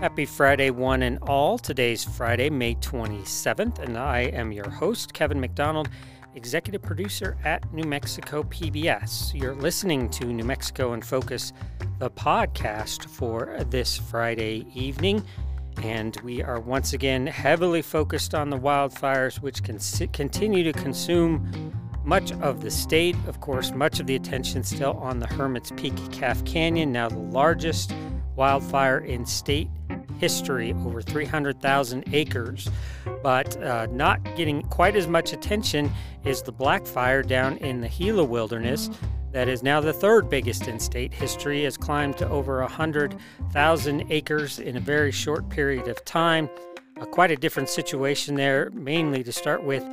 Happy Friday, one and all. Today's Friday, May 27th, and I am your host, Kevin McDonald, executive producer at New Mexico PBS. You're listening to New Mexico in Focus, the podcast for this Friday evening, and we are once again heavily focused on the wildfires, which can continue to consume much of the state. Of course, much of the attention still on the Hermit's Peak Calf Canyon, now the largest wildfire in state history, over 300,000 acres. But not getting quite as much attention is the Black Fire down in the Gila wilderness that is now the third biggest in state history, has climbed to over 100,000 acres in a very short period of time. Quite a different situation there, mainly to start with.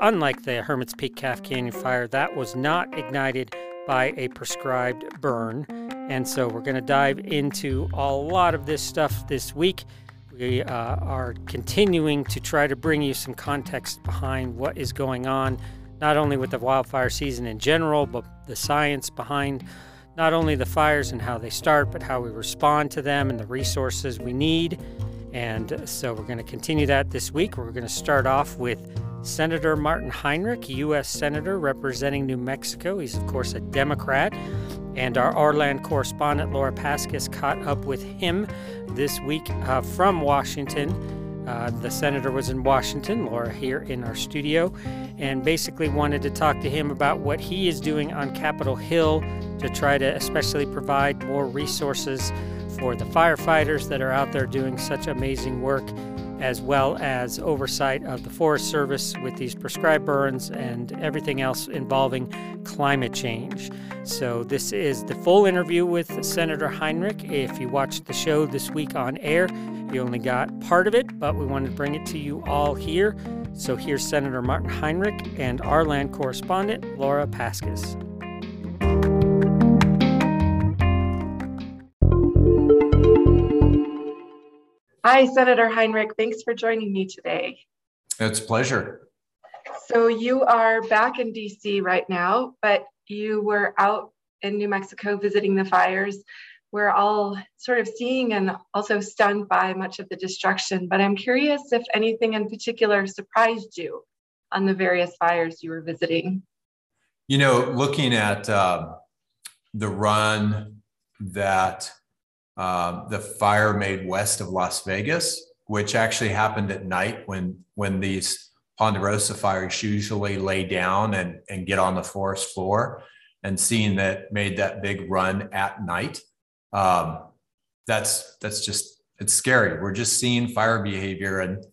Unlike the Hermit's Peak Calf Canyon fire, that was not ignited by a prescribed burn. And so we're going to dive into a lot of this stuff this week. We are continuing to try to bring you some context behind what is going on, not only with the wildfire season in general, but the science behind not only the fires and how they start, but how we respond to them and the resources we need. And so we're going to continue that this week. We're going to start off with Senator Martin Heinrich, U.S. Senator representing New Mexico. He's, of course, a Democrat. And our Arland correspondent, Laura Paskus, caught up with him this week from Washington. The senator was in Washington, Laura here in our studio, and basically wanted to talk to him about what he is doing on Capitol Hill to try to especially provide more resources for the firefighters that are out there doing such amazing work, as well as oversight of the Forest Service with these prescribed burns and everything else involving climate change. So this is the full interview with Senator Heinrich. If you watched the show this week on air, you only got part of it, but we wanted to bring it to you all here. So here's Senator Martin Heinrich and our land correspondent, Laura Paskus. Hi, Senator Heinrich. Thanks for joining me today. It's a pleasure. So you are back in DC right now, but you were out in New Mexico visiting the fires. We're all sort of seeing and also stunned by much of the destruction, but I'm curious if anything in particular surprised you on the various fires you were visiting. You know, looking at the run that the fire made west of Las Vegas, which actually happened at night when these Ponderosa fires usually lay down and get on the forest floor, and seeing that made that big run at night, that's just, it's scary. We're just seeing fire behavior, and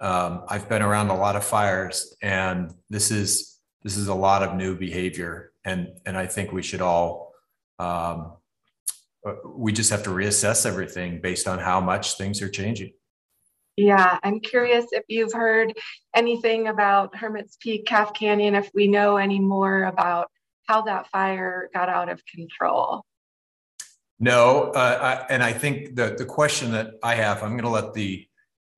I've been around a lot of fires, and this is a lot of new behavior, and I think we should all we just have to reassess everything based on how much things are changing. Yeah, I'm curious if you've heard anything about Hermit's Peak Calf Canyon, if we know any more about how that fire got out of control. No, and I think the question that I have, I'm going to let the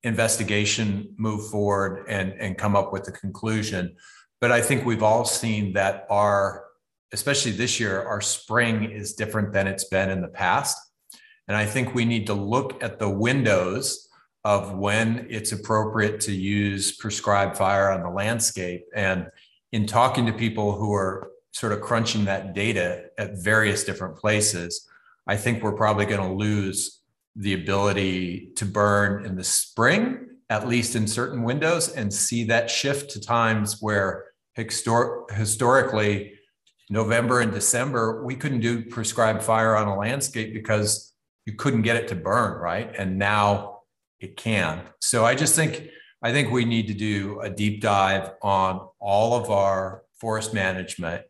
investigation move forward and come up with a conclusion. But I think we've all seen that our, especially this year, our spring is different than it's been in the past. And I think we need to look at the windows of when it's appropriate to use prescribed fire on the landscape. And in talking to people who are sort of crunching that data at various different places, I think we're probably going to lose the ability to burn in the spring, at least in certain windows, and see that shift to times where historically, November and December, we couldn't do prescribed fire on a landscape because you couldn't get it to burn, right? And now it can. So I think we need to do a deep dive on all of our forest management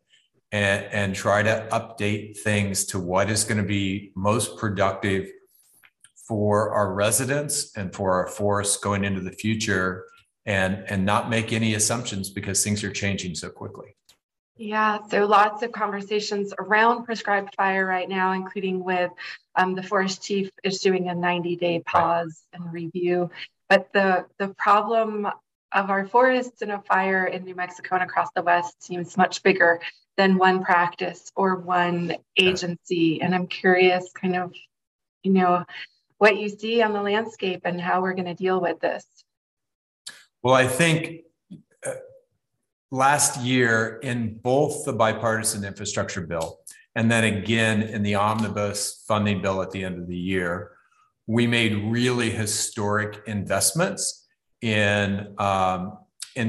and try to update things to what is going to be most productive for our residents and for our forests going into the future, and not make any assumptions because things are changing so quickly. Yeah, so lots of conversations around prescribed fire right now, including with the forest chief issuing a 90-day pause and review. But the problem of our forests and a fire in New Mexico and across the West seems much bigger than one practice or one agency. And I'm curious, kind of, you know, what you see on the landscape and how we're going to deal with this. Well, I think last year in both the bipartisan infrastructure bill and then again in the omnibus funding bill at the end of the year, we made really historic investments in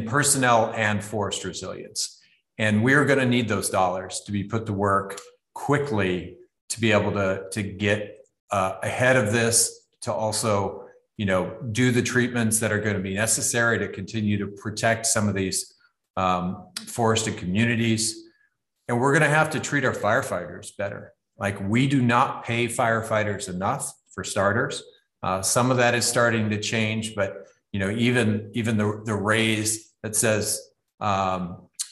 personnel and forest resilience. And we're going to need those dollars to be put to work quickly to be able to get ahead of this, to also, you know, do the treatments that are going to be necessary to continue to protect some of these forested communities. And we're going to have to treat our firefighters better. Like, we do not pay firefighters enough, for starters. Some of that is starting to change, but, you know, even the raise that says,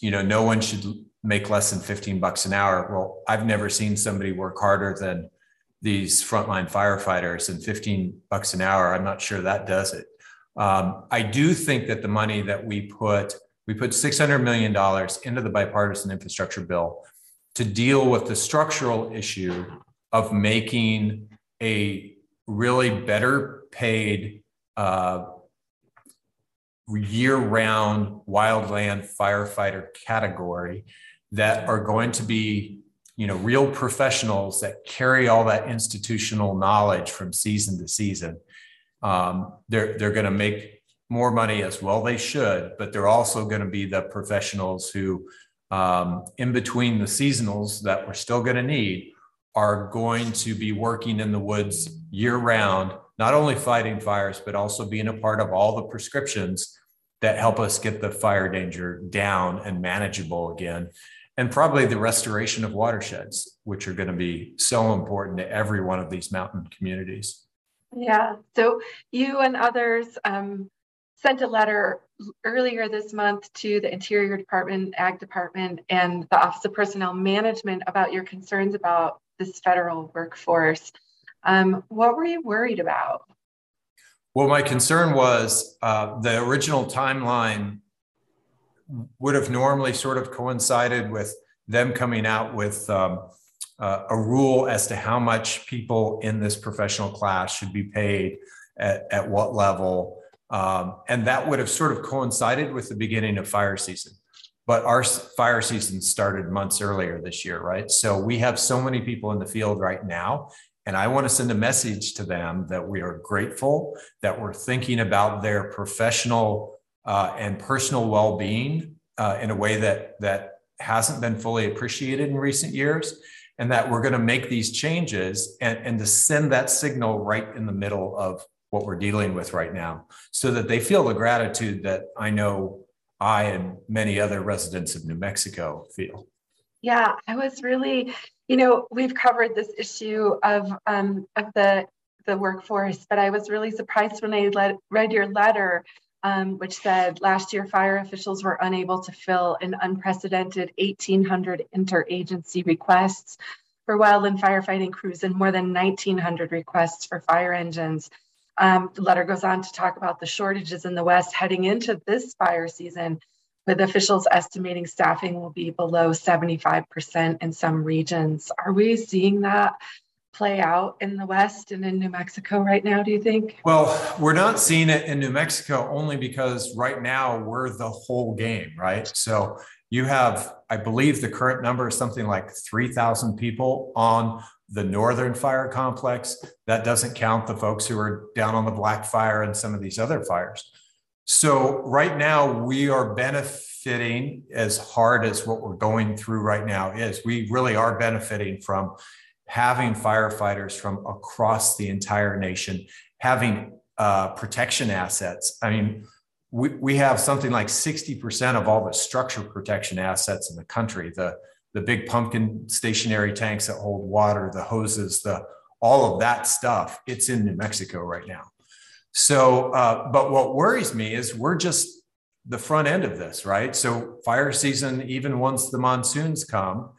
you know, no one should make less than $15 an hour. Well, I've never seen somebody work harder than these frontline firefighters, and $15 an hour, I'm not sure that does it. I do think that the money that we put $600 million into the bipartisan infrastructure bill to deal with the structural issue of making a really better paid year-round wildland firefighter category that are going to be, you know, real professionals that carry all that institutional knowledge from season to season. They're going to make more money, as well they should, but they're also going to be the professionals who, in between the seasonals that we're still going to need, are going to be working in the woods year-round, not only fighting fires, but also being a part of all the prescriptions that help us get the fire danger down and manageable again. And probably the restoration of watersheds, which are going to be so important to every one of these mountain communities. Yeah, so you and others sent a letter earlier this month to the Interior Department, Ag Department, and the Office of Personnel Management about your concerns about this federal workforce. What were you worried about? Well, my concern was the original timeline would have normally sort of coincided with them coming out with a rule as to how much people in this professional class should be paid at what level. And that would have sort of coincided with the beginning of fire season. But our fire season started months earlier this year, right? So we have so many people in the field right now. And I want to send a message to them that we are grateful, that we're thinking about their professional and personal well-being in a way that hasn't been fully appreciated in recent years, and that we're going to make these changes and to send that signal right in the middle of what we're dealing with right now, so that they feel the gratitude that I know I and many other residents of New Mexico feel. Yeah, I was really, you know, we've covered this issue of the workforce, but I was really surprised when I read your letter, which said last year fire officials were unable to fill an unprecedented 1,800 interagency requests for wildland firefighting crews and more than 1,900 requests for fire engines. The letter goes on to talk about the shortages in the West heading into this fire season, with officials estimating staffing will be below 75% in some regions. Are we seeing that play out in the West and in New Mexico right now, do you think? Well, we're not seeing it in New Mexico only because right now we're the whole game, right? So you have, I believe the current number is something like 3,000 people on the Northern Fire Complex. That doesn't count the folks who are down on the Black Fire and some of these other fires. So right now we are benefiting, as hard as what we're going through right now is, we really are benefiting from having firefighters from across the entire nation, having protection assets. I mean, we have something like 60% of all the structure protection assets in the country, the big pumpkin stationary tanks that hold water, the hoses, all of that stuff. It's in New Mexico right now. So, but what worries me is we're just the front end of this, right? So fire season, even once the monsoons come,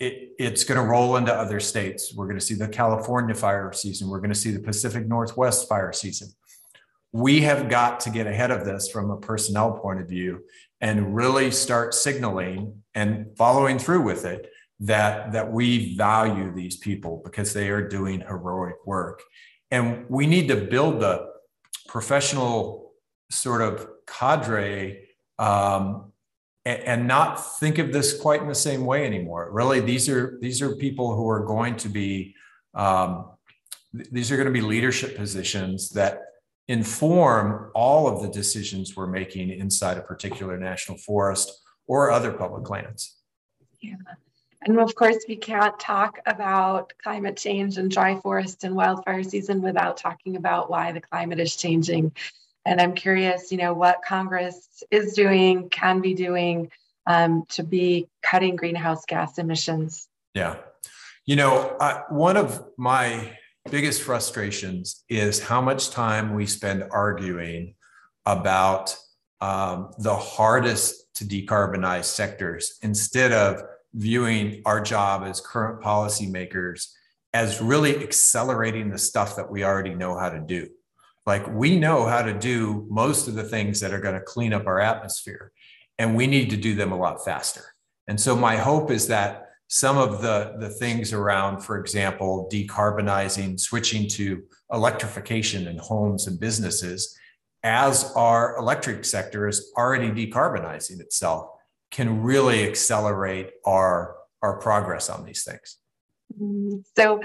it's going to roll into other states. We're going to see the California fire season. We're going to see the Pacific Northwest fire season. We have got to get ahead of this from a personnel point of view and really start signaling and following through with it that we value these people because they are doing heroic work. And we need to build the professional sort of cadre and not think of this quite in the same way anymore. Really, these are people who are going to be, these are going to be leadership positions that inform all of the decisions we're making inside a particular national forest or other public lands. Yeah. And of course, we can't talk about climate change and dry forest and wildfire season without talking about why the climate is changing. And I'm curious, what Congress is doing, can be doing to be cutting greenhouse gas emissions. Yeah. One of my biggest frustrations is how much time we spend arguing about the hardest to decarbonize sectors instead of viewing our job as current policymakers as really accelerating the stuff that we already know how to do. Like, we know how to do most of the things that are going to clean up our atmosphere, and we need to do them a lot faster. And so my hope is that some of the things around, for example, decarbonizing, switching to electrification in homes and businesses, as our electric sector is already decarbonizing itself, can really accelerate our progress on these things. So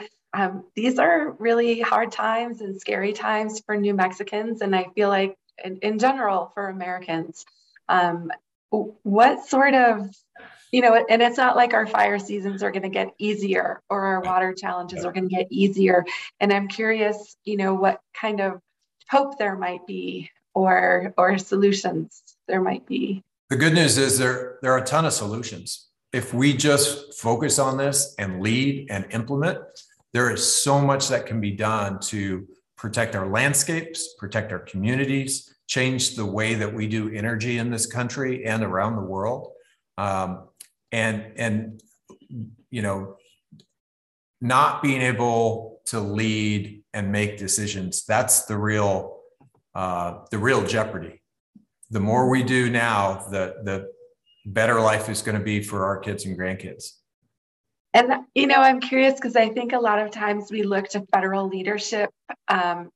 these are really hard times and scary times for New Mexicans. And I feel like in general for Americans, what sort of, and it's not like our fire seasons are going to get easier or our water challenges are going to get easier. And I'm curious, what kind of hope there might be or solutions there might be. The good news is there are a ton of solutions. If we just focus on this and lead and implement, there is so much that can be done to protect our landscapes, protect our communities, change the way that we do energy in this country and around the world. Not being able to lead and make decisions, that's the real jeopardy. The more we do now, the better life is going to be for our kids and grandkids. And, I'm curious because I think a lot of times we look to federal leadership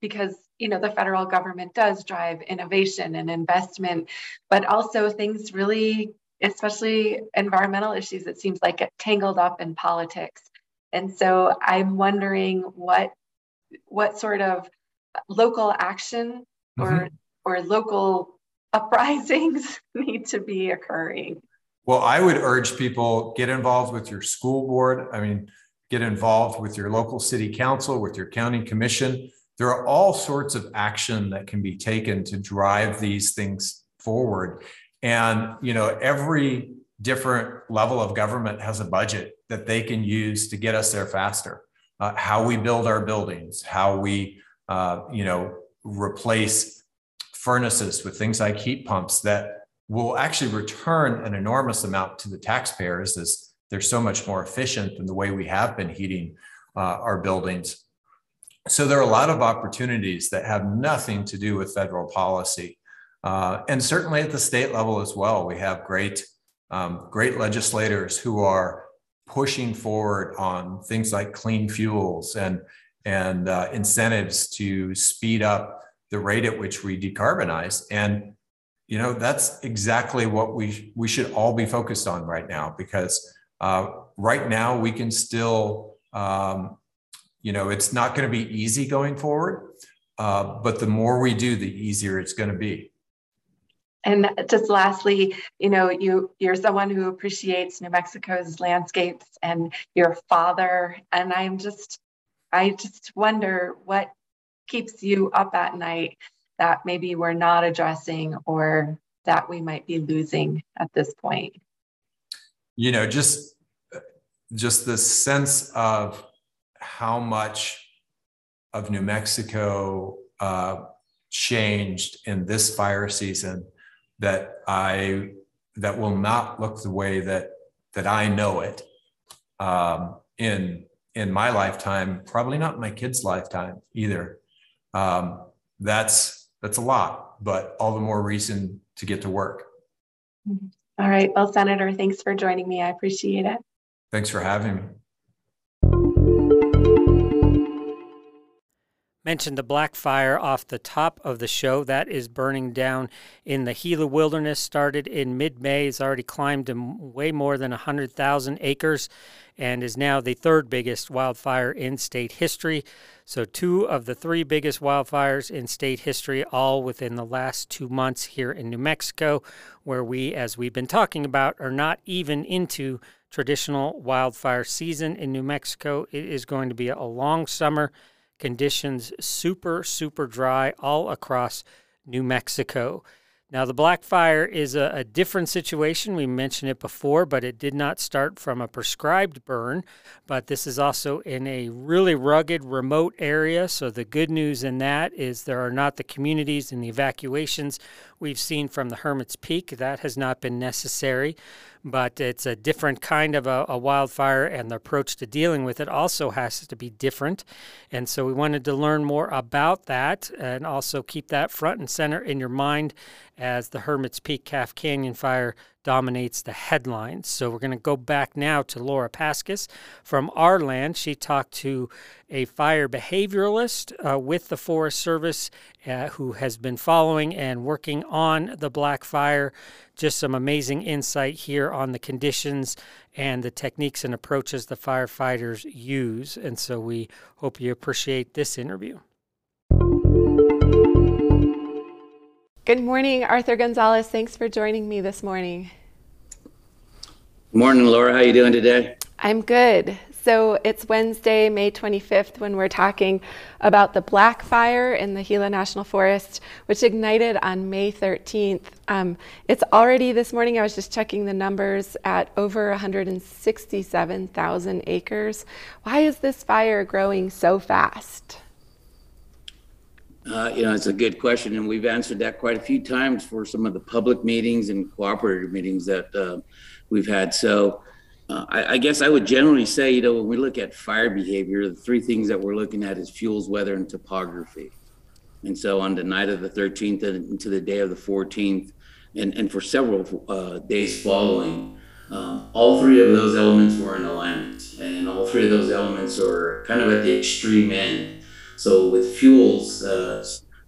because, the federal government does drive innovation and investment, but also things really, especially environmental issues, it seems like get tangled up in politics. And so I'm wondering what sort of local action or local uprisings need to be occurring. Well, I would urge people, get involved with your school board. Get involved with your local city council, with your county commission. There are all sorts of action that can be taken to drive these things forward. And, every different level of government has a budget that they can use to get us there faster. How we build our buildings, how we, replace furnaces with things like heat pumps that will actually return an enormous amount to the taxpayers as they're so much more efficient than the way we have been heating our buildings. So there are a lot of opportunities that have nothing to do with federal policy. And certainly at the state level as well, we have great legislators who are pushing forward on things like clean fuels and incentives to speed up the rate at which we decarbonize. And, that's exactly what we should all be focused on right now, because right now we can still, it's not going to be easy going forward, but the more we do, the easier it's going to be. And just lastly, you're someone who appreciates New Mexico's landscapes and your father. And I just wonder what keeps you up at night that maybe we're not addressing or that we might be losing at this point? Just the sense of how much of New Mexico changed in this fire season that will not look the way that I know it in my lifetime, probably not my kids' lifetime either. That's a lot, but all the more reason to get to work. All right. Well, Senator, thanks for joining me. I appreciate it. Thanks for having me. Mentioned the Black Fire off the top of the show. That is burning down in the Gila Wilderness. Started in mid-May. It's already climbed to way more than 100,000 acres and is now the third biggest wildfire in state history. So two of the three biggest wildfires in state history, all within the last 2 months here in New Mexico, where we, as we've been talking about, are not even into traditional wildfire season in New Mexico. It is going to be a long summer. Conditions super, super dry all across New Mexico. Now, the Black Fire is a different situation. We mentioned it before, but it did not start from a prescribed burn. But this is also in a really rugged, remote area. So the good news in that is there are not the communities and the evacuations we've seen from the Hermit's Peak. That has not been necessary. But it's a different kind of a wildfire, and the approach to dealing with it also has to be different. And so we wanted to learn more about that and also keep that front and center in your mind as the Hermit's Peak Calf Canyon fire dominates the headlines. So we're going to go back now to Laura Paskus from Our Land. She talked to a fire behavioralist with the Forest Service who has been following and working on the Black Fire. Just some amazing insight here on the conditions and the techniques and approaches the firefighters use. And so we hope you appreciate this interview. Good morning, Arthur Gonzalez. Thanks for joining me this morning. Morning, Laura. How are you doing today? I'm good. So it's Wednesday, May 25th, when we're talking about the Black Fire in the Gila National Forest, which ignited on May 13th. It's already this morning, I was just checking the numbers, at over 167,000 acres. Why is this fire growing so fast? It's a good question, and we've answered that quite a few times for some of the public meetings and cooperative meetings that we've had. So I guess I would generally say, when we look at fire behavior, the three things that we're looking at is fuels, weather, and topography. And so on the night of the 13th and to the day of the 14th, and for several days following, all three of those elements were in alignment, and all three of those elements are kind of at the extreme end. So with fuels,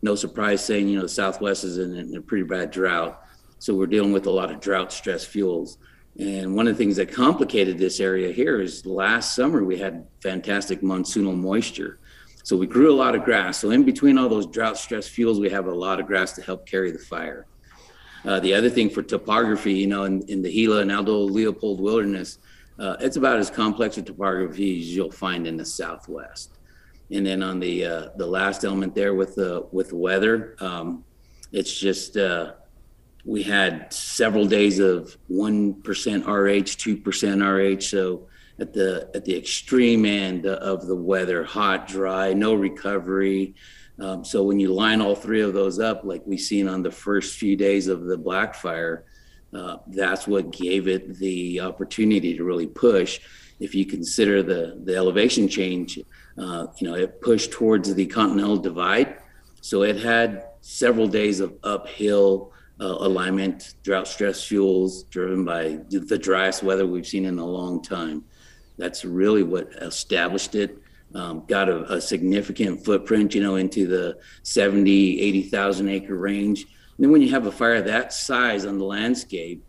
no surprise saying, the Southwest is in a pretty bad drought. So we're dealing with a lot of drought stress fuels. And one of the things that complicated this area here is last summer, we had fantastic monsoonal moisture. So we grew a lot of grass. So in between all those drought stress fuels, we have a lot of grass to help carry the fire. The other thing for topography, in the Gila and Aldo Leopold wilderness, it's about as complex a topography as you'll find in the Southwest. And then on the last element there with weather, it's just we had several days of 1% RH, 2% RH. So at the extreme end of the weather, hot, dry, no recovery. So when you line all three of those up, like we've seen on the first few days of the Black Fire, that's what gave it the opportunity to really push. If you consider the elevation change, it pushed towards the Continental Divide. So it had several days of uphill alignment, drought stress fuels driven by the driest weather we've seen in a long time. That's really what established it. Got a significant footprint, into the 70, 80,000 acre range. And then when you have a fire that size on the landscape,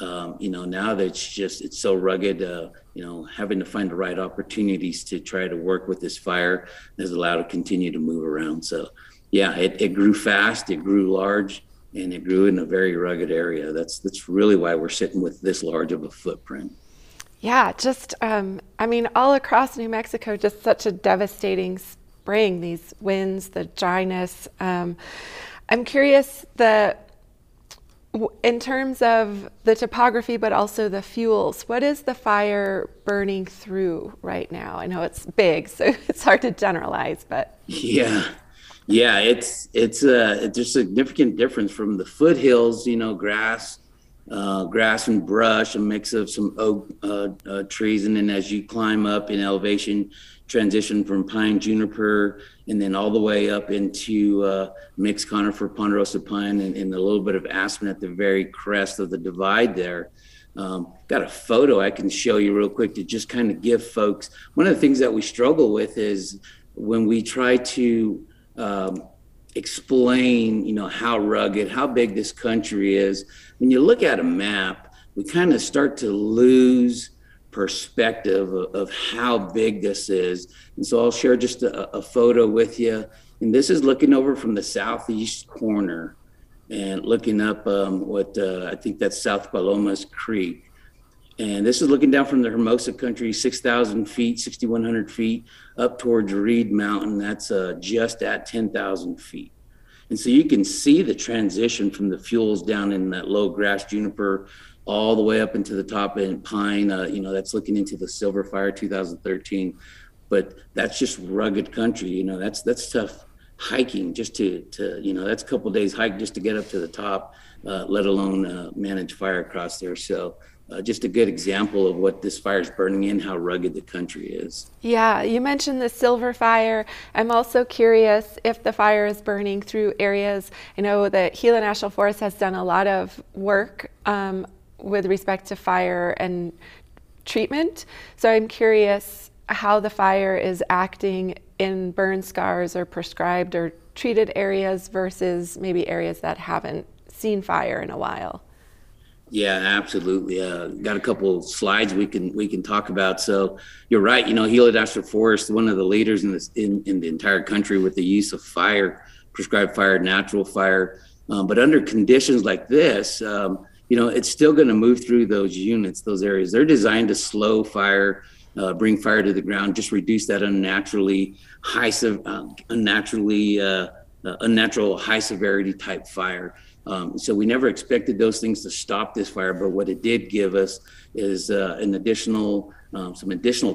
now that it's so rugged, having to find the right opportunities to try to work with this fire has allowed it to continue to move around. So yeah, it grew fast, it grew large, and it grew in a very rugged area. That's really why we're sitting with this large of a footprint. Yeah, just, all across New Mexico, just such a devastating spring, these winds, the dryness. I'm curious, in terms of the topography, but also the fuels, what is the fire burning through right now? I know it's big, so it's hard to generalize, but. Yeah, it's a significant difference from the foothills, grass and brush, a mix of some oak trees. And then as you climb up in elevation, transition from pine, juniper, and then all the way up into mixed conifer, ponderosa pine, and a little bit of aspen at the very crest of the divide there. Got a photo I can show you real quick to just kind of give folks. One of the things that we struggle with is when we try to explain, how rugged, how big this country is. When you look at a map, we kind of start to lose perspective of how big this is. And so I'll share just a photo with you. And this is looking over from the southeast corner and looking up I think that's South Palomas Creek. And this is looking down from the Hermosa country, 6,000 feet, 6,100 feet, up towards Reed Mountain. That's just at 10,000 feet. And so you can see the transition from the fuels down in that low grass juniper all the way up into the top and pine. That's looking into the Silver Fire 2013. But that's just rugged country. That's tough hiking just to that's a couple of days hike just to get up to the top, let alone manage fire across there. So just a good example of what this fire is burning in, how rugged the country is. Yeah, you mentioned the Silver Fire. I'm also curious if the fire is burning through areas. I know that Gila National Forest has done a lot of work with respect to fire and treatment. So I'm curious how the fire is acting in burn scars or prescribed or treated areas versus maybe areas that haven't seen fire in a while. Yeah, absolutely. Got a couple slides we can talk about. So you're right. Gila National Forest, one of the leaders in the entire country with the use of fire, prescribed fire, natural fire. But under conditions like this, it's still going to move through those units, those areas. They're designed to slow fire, bring fire to the ground, just reduce that unnatural high severity type fire. So we never expected those things to stop this fire, but what it did give us is some additional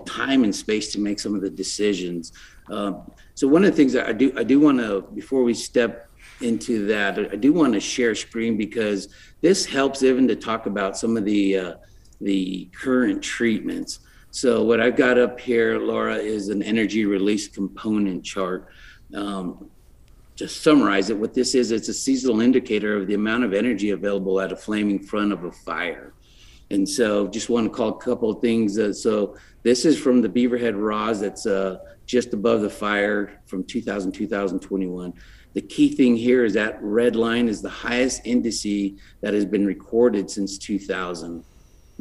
time and space to make some of the decisions. So one of the things that I do want to, before we step into that, I do want to share screen, because this helps even to talk about some of the current treatments. So what I've got up here, Laura, is an energy release component chart. To summarize it, what this is, it's a seasonal indicator of the amount of energy available at a flaming front of a fire. And so just want to call a couple of things. So this is from the Beaverhead RAWS that's just above the fire from 2021. The key thing here is that red line is the highest indice that has been recorded since 2000.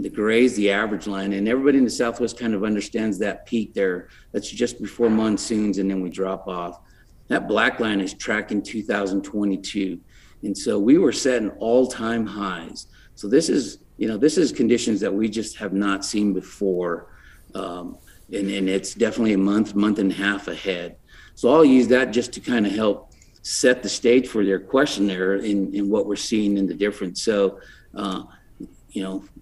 The gray is the average line, and everybody in the Southwest kind of understands that peak there. That's just before monsoons, and then we drop off. That black line is tracking 2022. And so we were setting all-time highs. So this is conditions that we just have not seen before. And it's definitely a month and a half ahead. So I'll use that just to kind of help set the stage for their questionnaire in what we're seeing in the difference. So,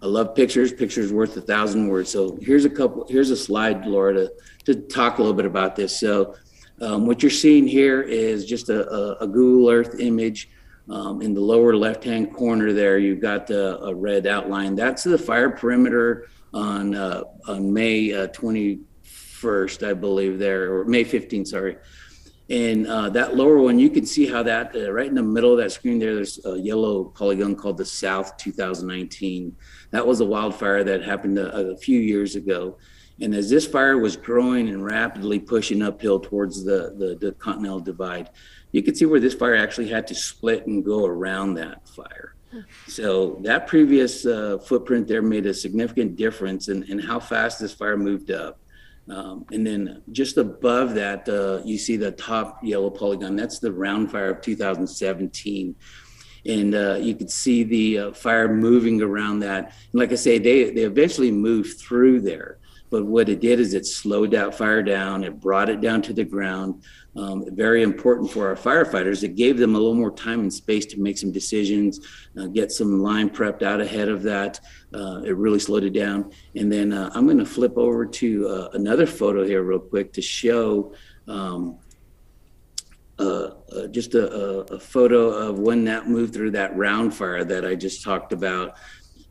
I love pictures. Pictures worth 1,000 words. So here's a slide, Laura, to talk a little bit about this. So what you're seeing here is just a Google Earth image. In the lower left-hand corner there, you've got a red outline. That's the fire perimeter on May 21st, I believe there, or May 15th, sorry. And that lower one, you can see how that, right in the middle of that screen there, there's a yellow polygon called the South 2019. That was a wildfire that happened a few years ago. And as this fire was growing and rapidly pushing uphill towards the Continental Divide, you could see where this fire actually had to split and go around that fire. So that previous footprint there made a significant difference in how fast this fire moved up. And then just above that, you see the top yellow polygon. That's the Round Fire of 2017. And you could see the fire moving around that. And like I say, they eventually moved through there. But what it did is it slowed that fire down. It brought it down to the ground. Very important for our firefighters. It gave them a little more time and space to make some decisions, get some line prepped out ahead of that. It really slowed it down. And then I'm going to flip over to another photo here real quick to show just a photo of when that moved through that Round Fire that I just talked about.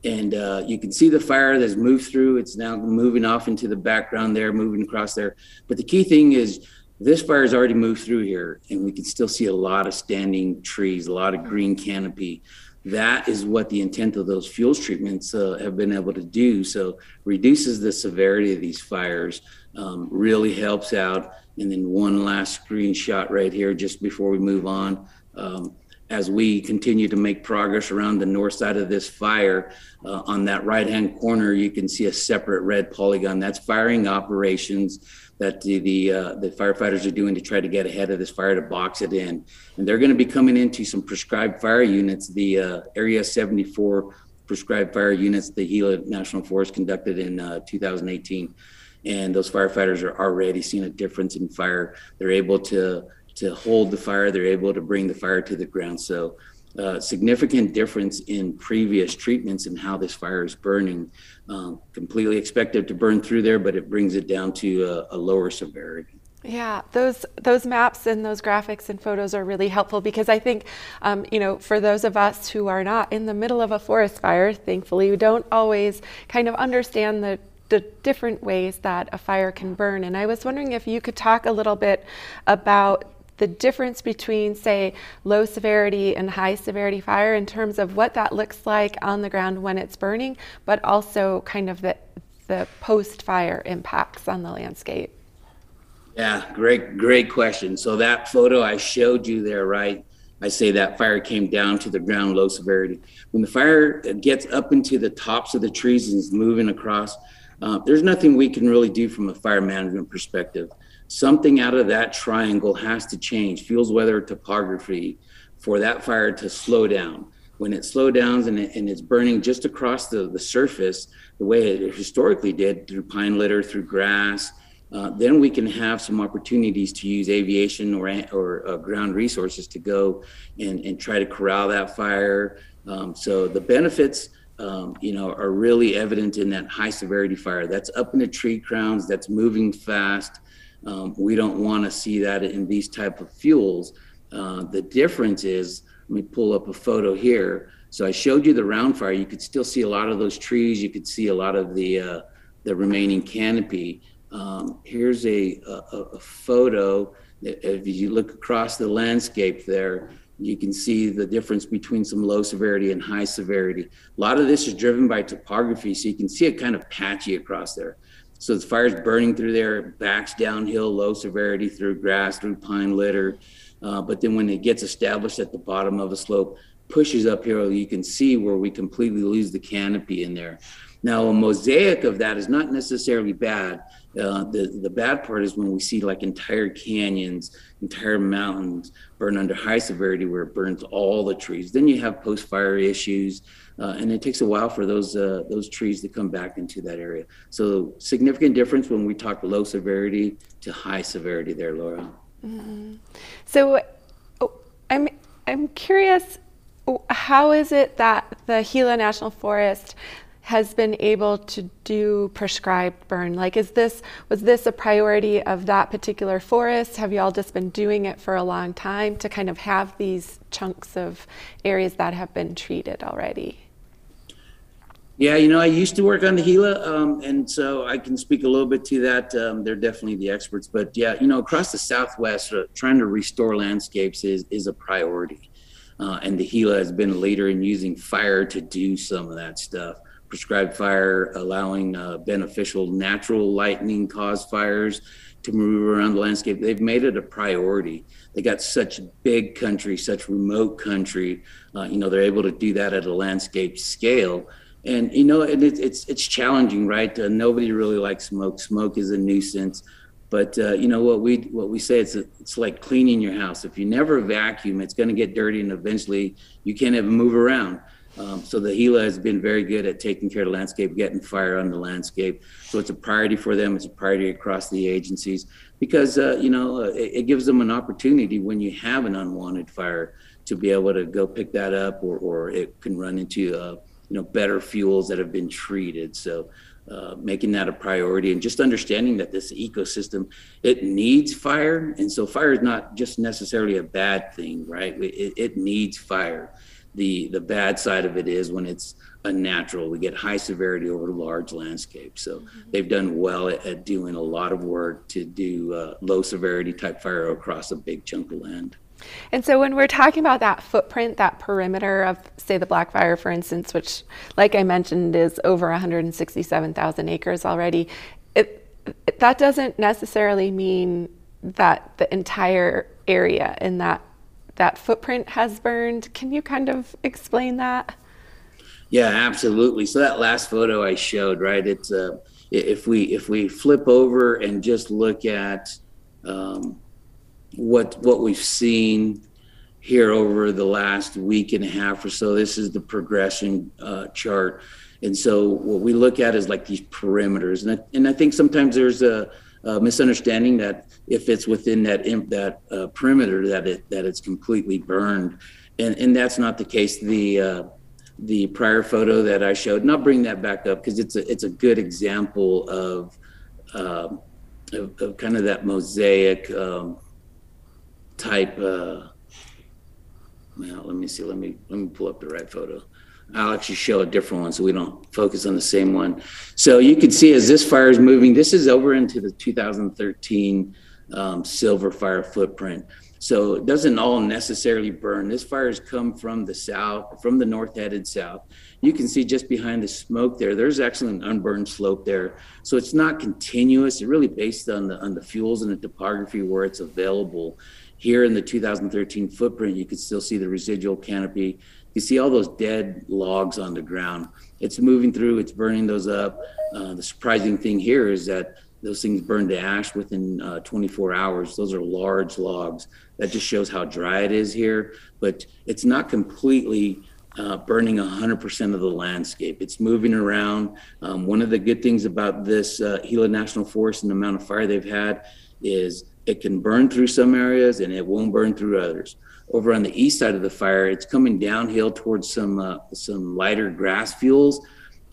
And you can see the fire that's moved through. It's now moving off into the background there, moving across there. But the key thing is this fire has already moved through here, and we can still see a lot of standing trees, a lot of green canopy. that is what the intent of those fuels treatments have been able to do. So reduces the severity of these fires, really helps out. And then one last screenshot right here, just before we move on. As we continue to make progress around the north side of this fire, on that right-hand corner, you can see a separate red polygon. That's firing operations that the firefighters are doing to try to get ahead of this fire, to box it in. And they're gonna be coming into some prescribed fire units, the Area 74 prescribed fire units the Gila National Forest conducted in 2018. And those firefighters are already seeing a difference in fire. They're able to hold the fire, they're able to bring the fire to the ground. So significant difference in previous treatments and how this fire is burning. Completely expected to burn through there, but it brings it down to a lower severity. Yeah, those maps and those graphics and photos are really helpful, because I think, you know, for those of us who are not in the middle of a forest fire, thankfully, we don't always kind of understand the different ways that a fire can burn. And I was wondering if you could talk a little bit about the difference between, say, low severity and high severity fire in terms of what that looks like on the ground when it's burning, but also kind of the post-fire impacts on the landscape. Yeah, great question. So that photo I showed you there, right? I say that fire came down to the ground, low severity. When the fire gets up into the tops of the trees and is moving across, there's nothing we can really do from a fire management perspective. Something out of that triangle has to change, fuels, weather, topography, for that fire to slow down. When it slows down and it's burning just across the surface, the way it historically did, through pine litter, through grass, then we can have some opportunities to use aviation or ground resources to go and try to corral that fire. So the benefits are really evident in that high severity fire. That's up in the tree crowns, that's moving fast. We don't want to see that in these type of fuels. The difference is, let me pull up a photo here. So I showed you the round fire. You could still see a lot of those trees. You could see a lot of the remaining canopy. Here's a photo. If you look across the landscape there, you can see the difference between some low severity and high severity. A lot of this is driven by topography, so you can see it kind of patchy across there. So the fire's burning through there, backs downhill, low severity, through grass, through pine litter. But then when it gets established at the bottom of a slope, pushes up here, you can see where we completely lose the canopy in there. Now, a mosaic of that is not necessarily bad. The bad part is when we see like entire canyons, entire mountains burn under high severity, where it burns all the trees. Then you have post-fire issues, and it takes a while for those trees to come back into that area. So significant difference when we talk low severity to high severity there, Laura. Mm-hmm. So I'm curious, how is it that the Gila National Forest has been able to do prescribed burn? Like, was this a priority of that particular forest? Have you all just been doing it for a long time to kind of have these chunks of areas that have been treated already? Yeah, I used to work on the Gila, and so I can speak a little bit to that. They're definitely the experts, but yeah, across the Southwest, trying to restore landscapes is a priority. And the Gila has been a leader in using fire to do some of that stuff. Prescribed fire, allowing beneficial natural lightning cause fires to move around the landscape. They've made it a priority. They got such big country, such remote country, they're able to do that at a landscape scale. And, it's challenging, right? Nobody really likes smoke. Smoke is a nuisance. But what we say, it's like cleaning your house. If you never vacuum, it's gonna get dirty, and eventually you can't even move around. So the Gila has been very good at taking care of the landscape, getting fire on the landscape. So it's a priority for them. It's a priority across the agencies, because it gives them an opportunity when you have an unwanted fire to be able to go pick that up, or it can run into better fuels that have been treated. So making that a priority, and just understanding that this ecosystem, it needs fire, and so fire is not just necessarily a bad thing, right? It needs fire. The bad side of it is when it's unnatural, we get high severity over large landscapes. So they've done well at doing a lot of work to do low severity type fire across a big chunk of land. And so when we're talking about that footprint, that perimeter of, say, the Black Fire, for instance, which, like I mentioned, is over 167,000 acres already, that doesn't necessarily mean that the entire area in that footprint has burned. Can you kind of explain that? Yeah, absolutely. So that last photo I showed, right? It's if we flip over and just look at what we've seen here over the last week and a half or so, this is the progression chart. And so what we look at is like these perimeters. And I think sometimes there's a misunderstanding that if it's within that perimeter that it's completely burned. And that's not the case. The prior photo that I showed, and I'll bring that back up because it's a good example of kind of that mosaic type. Well, let me see. Let me pull up the right photo. I'll actually show a different one so we don't focus on the same one. So you can see as this fire is moving, this is over into the 2013 Silver Fire footprint. So it doesn't all necessarily burn. This fire has come from the south, from the north headed south. You can see just behind the smoke there, there's actually an unburned slope there. So it's not continuous. It's really based on the fuels and the topography where it's available. Here in the 2013 footprint, you can still see the residual canopy. You see all those dead logs on the ground. It's moving through, it's burning those up. The surprising thing here is that those things burn to ash within 24 hours. Those are large logs. That just shows how dry it is here, but it's not completely burning 100% of the landscape. It's moving around. One of the good things about this Gila National Forest and the amount of fire they've had is it can burn through some areas and it won't burn through others. Over on the east side of the fire, it's coming downhill towards some lighter grass fuels.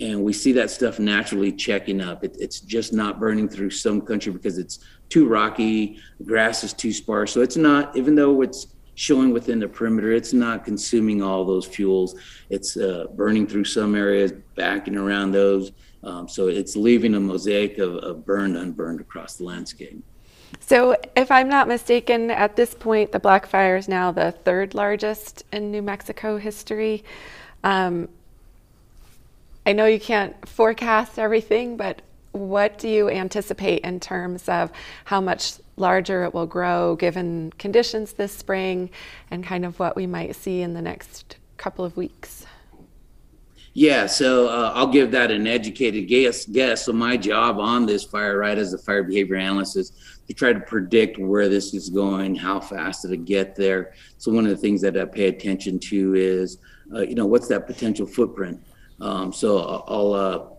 And we see that stuff naturally checking up. It's just not burning through some country because it's too rocky, the grass is too sparse. So it's not, even though it's showing within the perimeter, it's not consuming all those fuels. It's burning through some areas, backing around those. So it's leaving a mosaic of burned, unburned across the landscape. So if I'm not mistaken, at this point, the Black Fire is now the third largest in New Mexico history. I know you can't forecast everything, but what do you anticipate in terms of how much larger it will grow given conditions this spring and kind of what we might see in the next couple of weeks? Yeah, so I'll give that an educated guess. So my job on this fire, right, as a fire behavior analyst is to try to predict where this is going, how fast it'll get there. So one of the things that I pay attention to is, what's that potential footprint? So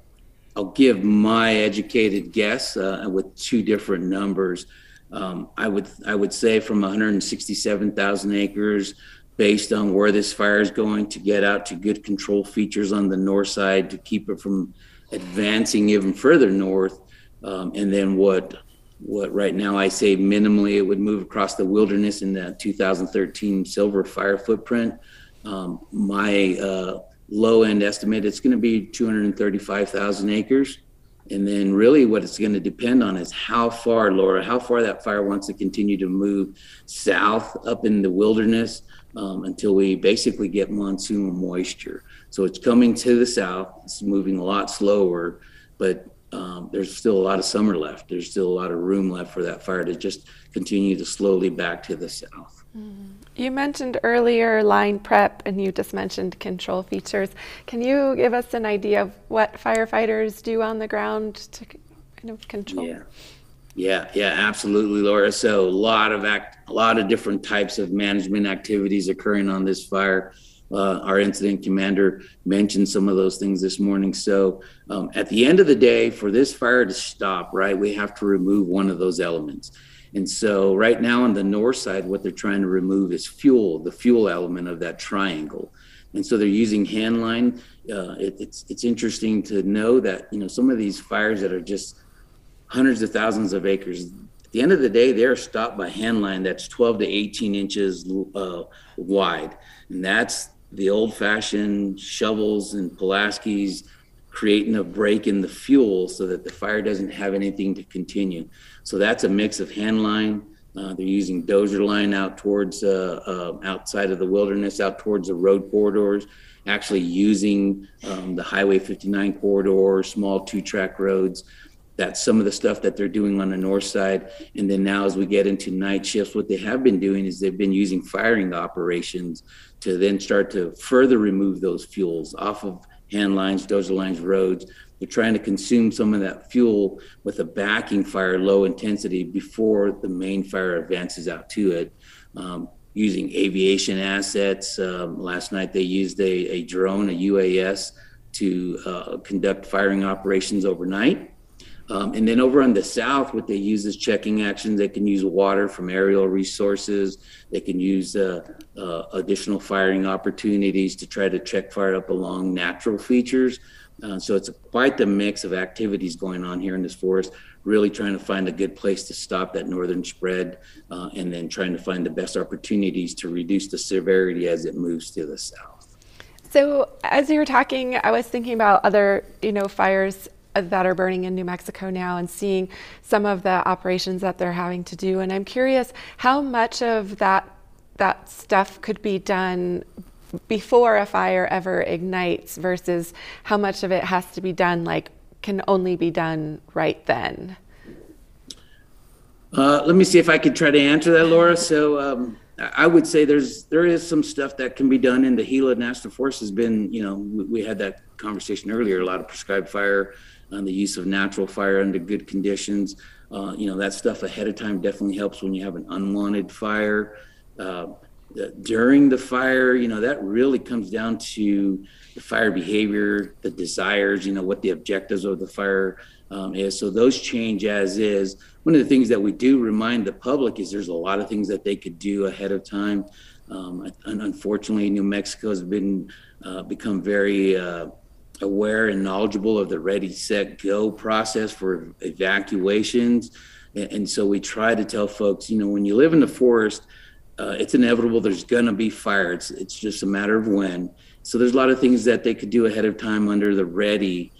I'll give my educated guess with two different numbers. I would say from 167,000 acres, based on where this fire is going, to get out to good control features on the north side to keep it from advancing even further north. And then what right now I say minimally it would move across the wilderness in the 2013 Silver Fire footprint. My low end estimate, it's gonna be 235,000 acres. And then really what it's going to depend on is how far, Laura, how far that fire wants to continue to move south up in the wilderness until we basically get monsoon moisture. So it's coming to the south. It's moving a lot slower, but there's still a lot of summer left. There's still a lot of room left for that fire to just continue to slowly back to the south. Mm-hmm. You mentioned earlier line prep, and you just mentioned control features. Can you give us an idea of what firefighters do on the ground to kind of control? Yeah, absolutely, Laura. So a lot of different types of management activities occurring on this fire. Our incident commander mentioned some of those things this morning. So at the end of the day, for this fire to stop, right, we have to remove one of those elements. And so right now on the north side, what they're trying to remove is fuel, the fuel element of that triangle. And so they're using hand line. It's interesting to know that, some of these fires that are just hundreds of thousands of acres, at the end of the day, they're stopped by hand line that's 12 to 18 inches wide. And that's the old fashioned shovels and Pulaskis creating a break in the fuel so that the fire doesn't have anything to continue. So that's a mix of hand line, They're using dozer line out towards outside of the wilderness, out towards the road corridors, actually using the Highway 59 corridor, small two-track roads. That's some of the stuff that they're doing on the north side. And then now as we get into night shifts, what they have been doing is they've been using firing operations to then start to further remove those fuels off of hand lines, dozer lines, roads. They're trying to consume some of that fuel with a backing fire, low intensity, before the main fire advances out to it. Using aviation assets, last night they used a drone, a UAS, to conduct firing operations overnight. And then over on the south, what they use is checking actions. They can use water from aerial resources. They can use additional firing opportunities to try to check fire up along natural features. So it's quite the mix of activities going on here in this forest, really trying to find a good place to stop that northern spread, and then trying to find the best opportunities to reduce the severity as it moves to the south. So as you were talking, I was thinking about other, fires that are burning in New Mexico now and seeing some of the operations that they're having to do. And I'm curious how much of that stuff could be done before a fire ever ignites versus how much of it has to be done, can only be done right then. Let me see if I could try to answer that, Laura. So I would say there is some stuff that can be done in the Gila National Forest. Has been, we had that conversation earlier, a lot of prescribed fire, on the use of natural fire under good conditions. That stuff ahead of time definitely helps when you have an unwanted fire. During the fire, that really comes down to the fire behavior, the desires, what the objectives of the fire is. So those change as is. One of the things that we do remind the public is there's a lot of things that they could do ahead of time. And unfortunately, New Mexico has become very aware and knowledgeable of the ready, set, go process for evacuations. And so we try to tell folks, when you live in the forest, it's inevitable there's going to be fire. It's just a matter of when. So there's a lot of things that they could do ahead of time under the ready,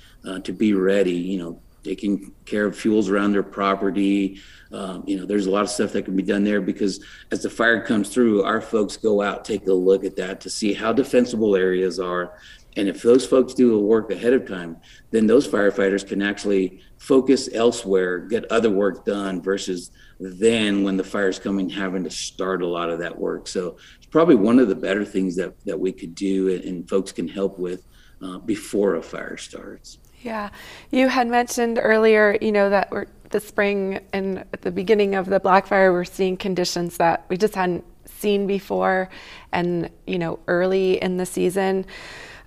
to be ready, taking care of fuels around their property. There's a lot of stuff that can be done there, because as the fire comes through, our folks go out, take a look at that to see how defensible areas are. And if those folks do work ahead of time, then those firefighters can actually focus elsewhere, get other work done, versus then when the fire's coming, having to start a lot of that work. So it's probably one of the better things that we could do and folks can help with before a fire starts. Yeah, you had mentioned earlier, that the spring and at the beginning of the Black Fire, we're seeing conditions that we just hadn't seen before, and, early in the season.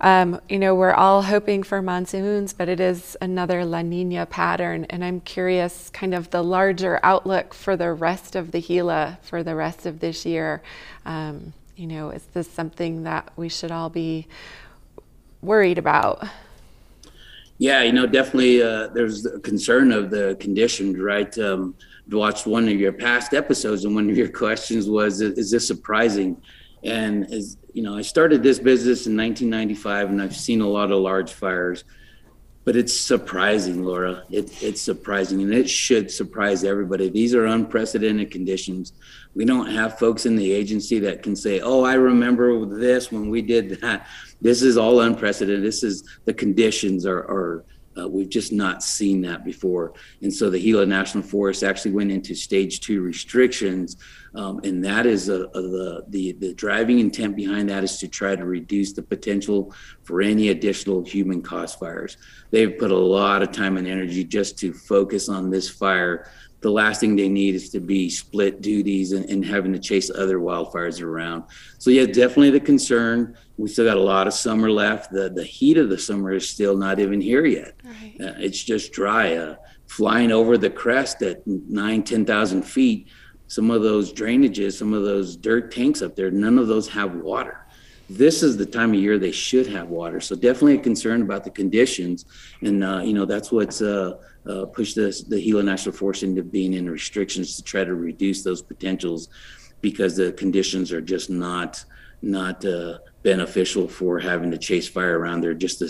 We're all hoping for monsoons, but it is another La Nina pattern. And I'm curious, kind of the larger outlook for the rest of the Gila for the rest of this year. Is this something that we should all be worried about? Yeah, definitely there's a concern of the conditions, right? Watched one of your past episodes, and one of your questions was, is this surprising? And as I started this business in 1995, and I've seen a lot of large fires, but it's surprising, Laura. It's surprising, and it should surprise everybody. These are unprecedented conditions. We don't have folks in the agency that can say, oh, I remember this when we did that. This is all unprecedented. This is the conditions are we've just not seen that before. And so the Gila National Forest actually went into stage 2 restrictions. And that is the driving intent behind that is to try to reduce the potential for any additional human caused fires. They've put a lot of time and energy just to focus on this fire. The last thing they need is to be split duties and having to chase other wildfires around. So yeah, definitely the concern. We still got a lot of summer left. The heat of the summer is still not even here yet. Right. It's just dry. Flying over the crest at 9,000 to 10,000 feet, some of those drainages, some of those dirt tanks up there, none of those have water. This is the time of year they should have water. So definitely a concern about the conditions. And, that's what's pushed the Gila National Forest into being in restrictions to try to reduce those potentials, because the conditions are just not beneficial for having to chase fire around there. Just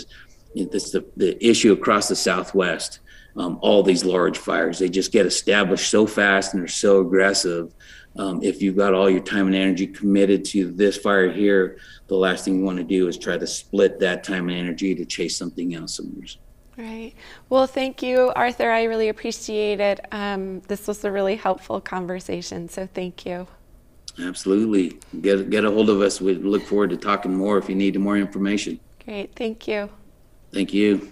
the issue across the Southwest. all these large fires. They just get established so fast and they're so aggressive. If you've got all your time and energy committed to this fire here, the last thing you want to do is try to split that time and energy to chase something else. Right. Well, thank you, Arthur. I really appreciate it. This was a really helpful conversation, so thank you. Absolutely. Get a hold of us. We look forward to talking more if you need more information. Great. Thank you. Thank you.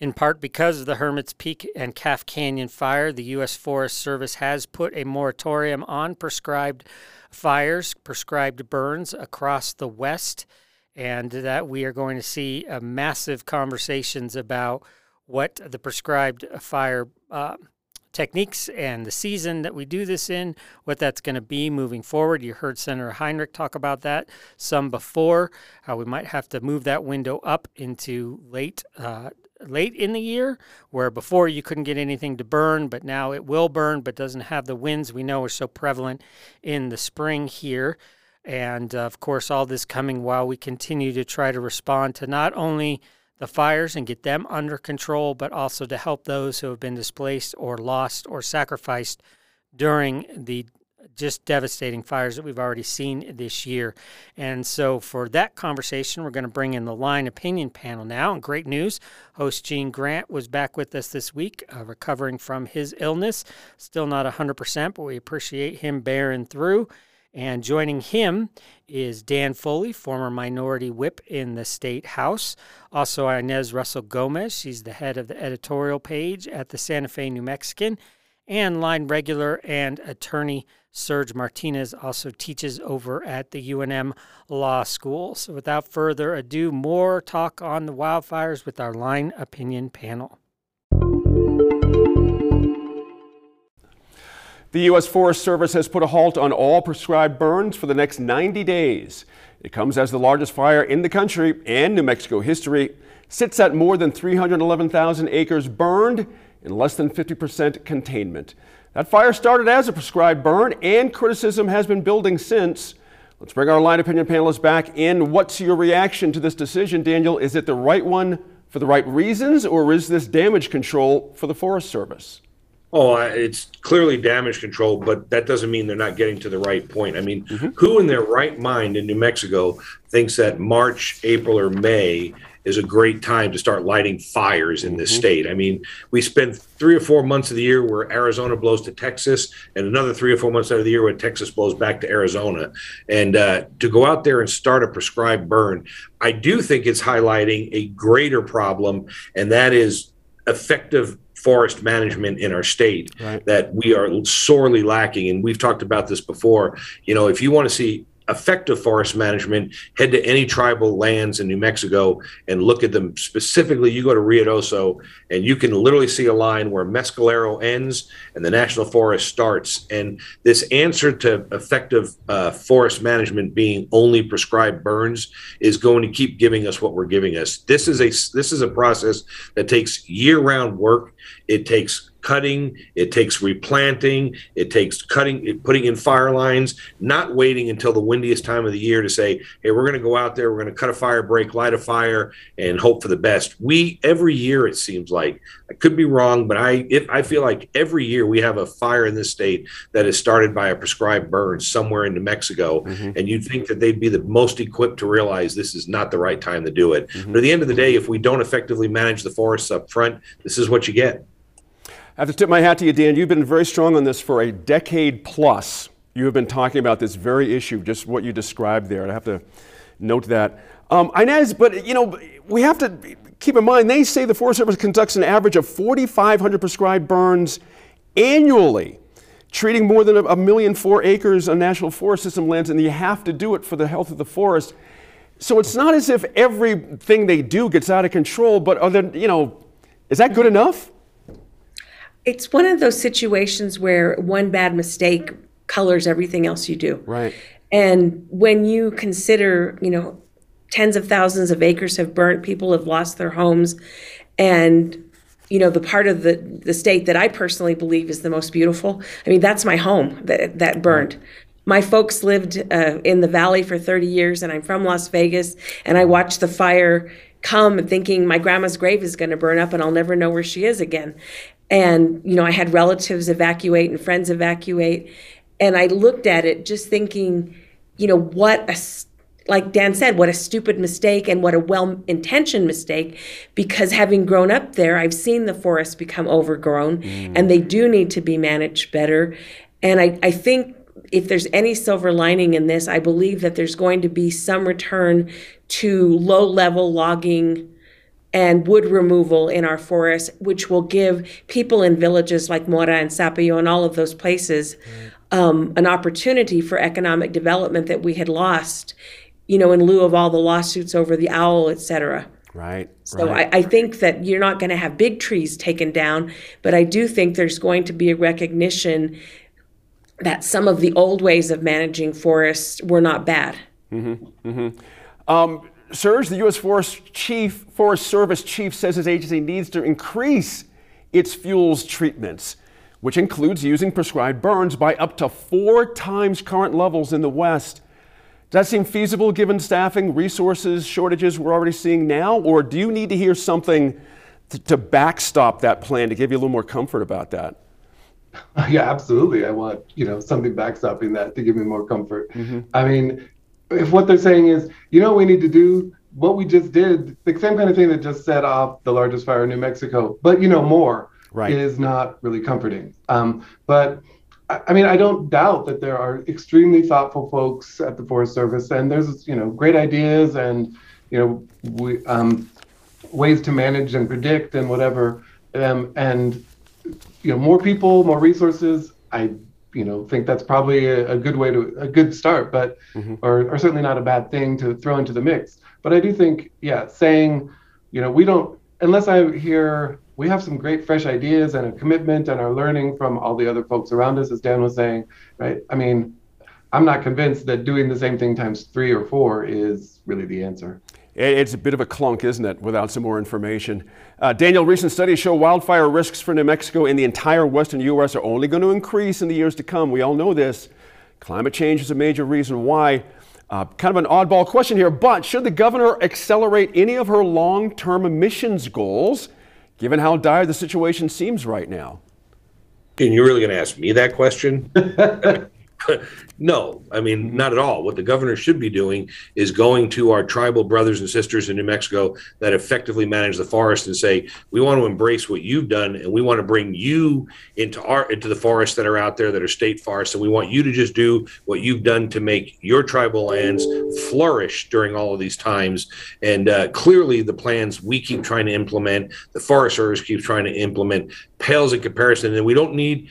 In part because of the Hermit's Peak and Calf Canyon fire, the U.S. Forest Service has put a moratorium on prescribed fires, prescribed burns across the West, and that we are going to see massive conversations about what the prescribed fire techniques and the season that we do this in, what that's going to be moving forward. You heard Senator Heinrich talk about that some before, how we might have to move that window up into late in the year, where before you couldn't get anything to burn, but now it will burn, but doesn't have the winds we know are so prevalent in the spring here. And of course, all this coming while we continue to try to respond to not only the fires and get them under control, but also to help those who have been displaced or lost or sacrificed during the just devastating fires that we've already seen this year. And so for that conversation, we're going to bring in the Line Opinion Panel now. And great news, host Gene Grant was back with us this week, recovering from his illness. Still not 100%, but we appreciate him bearing through. And joining him is Dan Foley, former minority whip in the State House. Also Inez Russell Gomez, she's the head of the editorial page at the Santa Fe New Mexican. And line regular and attorney Serge Martinez also teaches over at the UNM Law School. So without further ado, more talk on the wildfires with our Line Opinion Panel. The U.S. Forest Service has put a halt on all prescribed burns for the next 90 days. It comes as the largest fire in the country and New Mexico history, sits at more than 311,000 acres burned and less than 50% containment. That fire started as a prescribed burn, and criticism has been building since. Let's bring our Line Opinion panelists back in. What's your reaction to this decision, Daniel? Is it the right one for the right reasons, or is this damage control for the Forest Service? Oh, it's clearly damage control, but that doesn't mean they're not getting to the right point. I mean, who in their right mind in New Mexico thinks that March, April, or May is a great time to start lighting fires in this state? I mean, we spend 3 or 4 months of the year where Arizona blows to Texas, and another 3 or 4 months out of the year where Texas blows back to Arizona. And to go out there and start a prescribed burn, I do think it's highlighting a greater problem, and that is effective forest management in our state that we are sorely lacking. And we've talked about this before. You know, if you want to see effective forest management, head to any tribal lands in New Mexico and look at them specifically. You go to Ruidoso and you can literally see a line where Mescalero ends and the national forest starts. And this answer to effective forest management being only prescribed burns is going to keep giving us what we're giving us. This is a process that takes year-round work. It takes cutting, it takes replanting, it takes putting in fire lines, not waiting until the windiest time of the year to say, hey, we're going to go out there, we're going to cut a fire break, light a fire, and hope for the best. We, every year, it seems like, I could be wrong, but I feel like every year we have a fire in this state that is started by a prescribed burn somewhere in New Mexico, and you'd think that they'd be the most equipped to realize this is not the right time to do it. But at the end of the day, if we don't effectively manage the forests up front, this is what you get. I have to tip my hat to you, Dan. You've been very strong on this for a decade plus. You have been talking about this very issue, just what you described there. I have to note that. Inez, but you know, we have to keep in mind, they say the Forest Service conducts an average of 4,500 prescribed burns annually, treating more than 1,004,000 acres of National Forest System lands, and you have to do it for the health of the forest. So it's not as if everything they do gets out of control, but are there, you know, is that good enough? It's one of those situations where one bad mistake colors everything else you do. Right. And when you consider, you know, tens of thousands of acres have burnt, people have lost their homes. And, you know, the part of the state that I personally believe is the most beautiful. I mean, that's my home that burned. My folks lived in the valley for 30 years, and I'm from Las Vegas, and I watched the fire come thinking my grandma's grave is going to burn up and I'll never know where she is again. And, you know, I had relatives evacuate and friends evacuate. And I looked at it just thinking, you know, what a, like Dan said, what a stupid mistake and what a well-intentioned mistake, because having grown up there, I've seen the forests become overgrown and they do need to be managed better. And I think if there's any silver lining in this, I believe that there's going to be some return to low-level logging and wood removal in our forests, which will give people in villages like Mora and Sapio and all of those places an opportunity for economic development that we had lost, you know, in lieu of all the lawsuits over the owl, et cetera. Right. So right. I think that you're not going to have big trees taken down, but I do think there's going to be a recognition that some of the old ways of managing forests were not bad. Serge, the U.S. Forest Service chief says his agency needs to increase its fuels treatments, which includes using prescribed burns by up to 4 times current levels in the West. Does that seem feasible given staffing, resources, shortages we're already seeing now? Or do you need to hear something to backstop that plan to give you a little more comfort about that? Yeah, absolutely. I want, you know, something backstopping that to give me more comfort. I mean, if what they're saying is, you know, we need to do what we just did, the same kind of thing that just set off the largest fire in New Mexico, but, you know, more, right, is not really comforting. But I mean, I don't doubt that there are extremely thoughtful folks at the Forest Service, and there's, you know, great ideas and, you know, we, ways to manage and predict and whatever, and you know, more people, more resources. I, you know, think that's probably a good way to, a good start, but or certainly not a bad thing to throw into the mix. But I do think, yeah, saying, you know, we don't, unless I hear we have some great fresh ideas and a commitment and are learning from all the other folks around us, as Dan was saying, right? I mean, I'm not convinced that doing the same thing times 3 or 4 is really the answer. It's a bit of a clunk, isn't it, without some more information. Daniel, recent studies show wildfire risks for New Mexico and the entire western U.S. are only going to increase in the years to come. We all know this. Climate change is a major reason why. Kind of an oddball question here, but should the governor accelerate any of her long-term emissions goals, given how dire the situation seems right now? And you're really going to ask me that question? No, I mean, not at all. What the governor should be doing is going to our tribal brothers and sisters in New Mexico that effectively manage the forest and say, we want to embrace what you've done, and we want to bring you into the forests that are out there that are state forests, and we want you to just do what you've done to make your tribal lands flourish during all of these times. And clearly the plans we keep trying to implement, the Forest Service keeps trying to implement, pales in comparison, and we don't need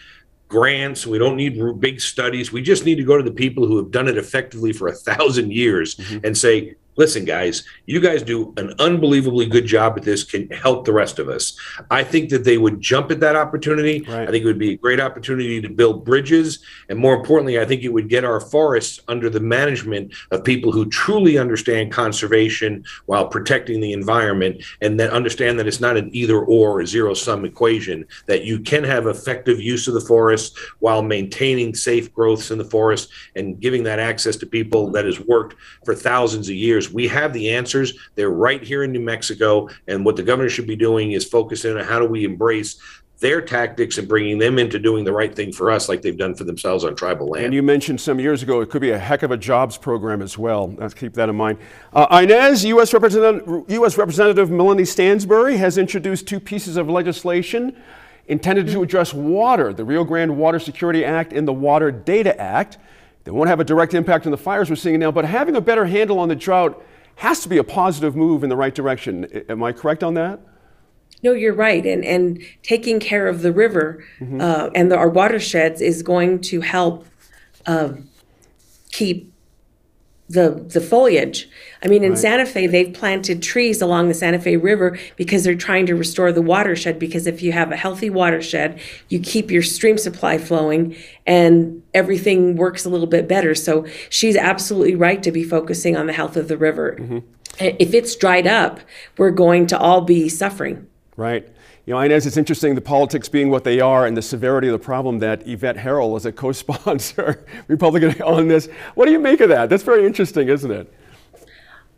grants. We don't need big studies. We just need to go to the people who have done it effectively for 1,000 years and say, listen, guys, you guys do an unbelievably good job at this. Can help the rest of us. I think that they would jump at that opportunity. Right. I think it would be a great opportunity to build bridges. And more importantly, I think it would get our forests under the management of people who truly understand conservation while protecting the environment, and that understand that it's not an either or a zero-sum equation, that you can have effective use of the forest while maintaining safe growths in the forest and giving that access to people that has worked for thousands of years. We have the answers. They're right here in New Mexico. And what the governor should be doing is focusing on how do we embrace their tactics and bringing them into doing the right thing for us like they've done for themselves on tribal land. And you mentioned some years ago, it could be a heck of a jobs program as well. Let's keep that in mind. Inez, U.S. Representative Melanie Stansbury has introduced 2 pieces of legislation intended to address water, the Rio Grande Water Security Act and the Water Data Act. They won't have a direct impact on the fires we're seeing now, but having a better handle on the drought has to be a positive move in the right direction. Am I correct on that? No, you're right. And taking care of the river and our watersheds is going to help keep the foliage. I mean, in Santa Fe, they've planted trees along the Santa Fe River because they're trying to restore the watershed, because if you have a healthy watershed, you keep your stream supply flowing and everything works a little bit better. So she's absolutely right to be focusing on the health of the river. If it's dried up, we're going to all be suffering. Right. You know, Inez, it's interesting, the politics being what they are and the severity of the problem, that Yvette Harrell is a co-sponsor, Republican, on this. What do you make of that? That's very interesting, isn't it?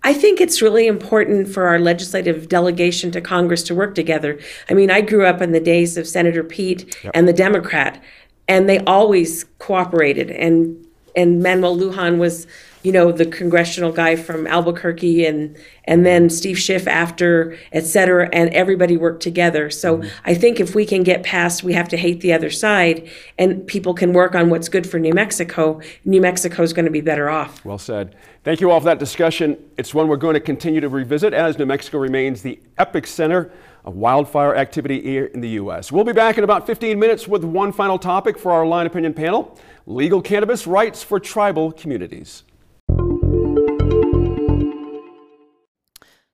I think it's really important for our legislative delegation to Congress to work together. I mean, I grew up in the days of Senator Pete and the Democrat, and they always cooperated. And Manuel Lujan was, you know, the congressional guy from Albuquerque, and then Steve Schiff after, et cetera, and everybody worked together. So I think if we can get past, we have to hate the other side, and people can work on what's good for New Mexico, New Mexico is going to be better off. Well said. Thank you all for that discussion. It's one we're going to continue to revisit as New Mexico remains the epicenter of wildfire activity here in the U.S. We'll be back in about 15 minutes with one final topic for our Line Opinion panel, legal cannabis rights for tribal communities.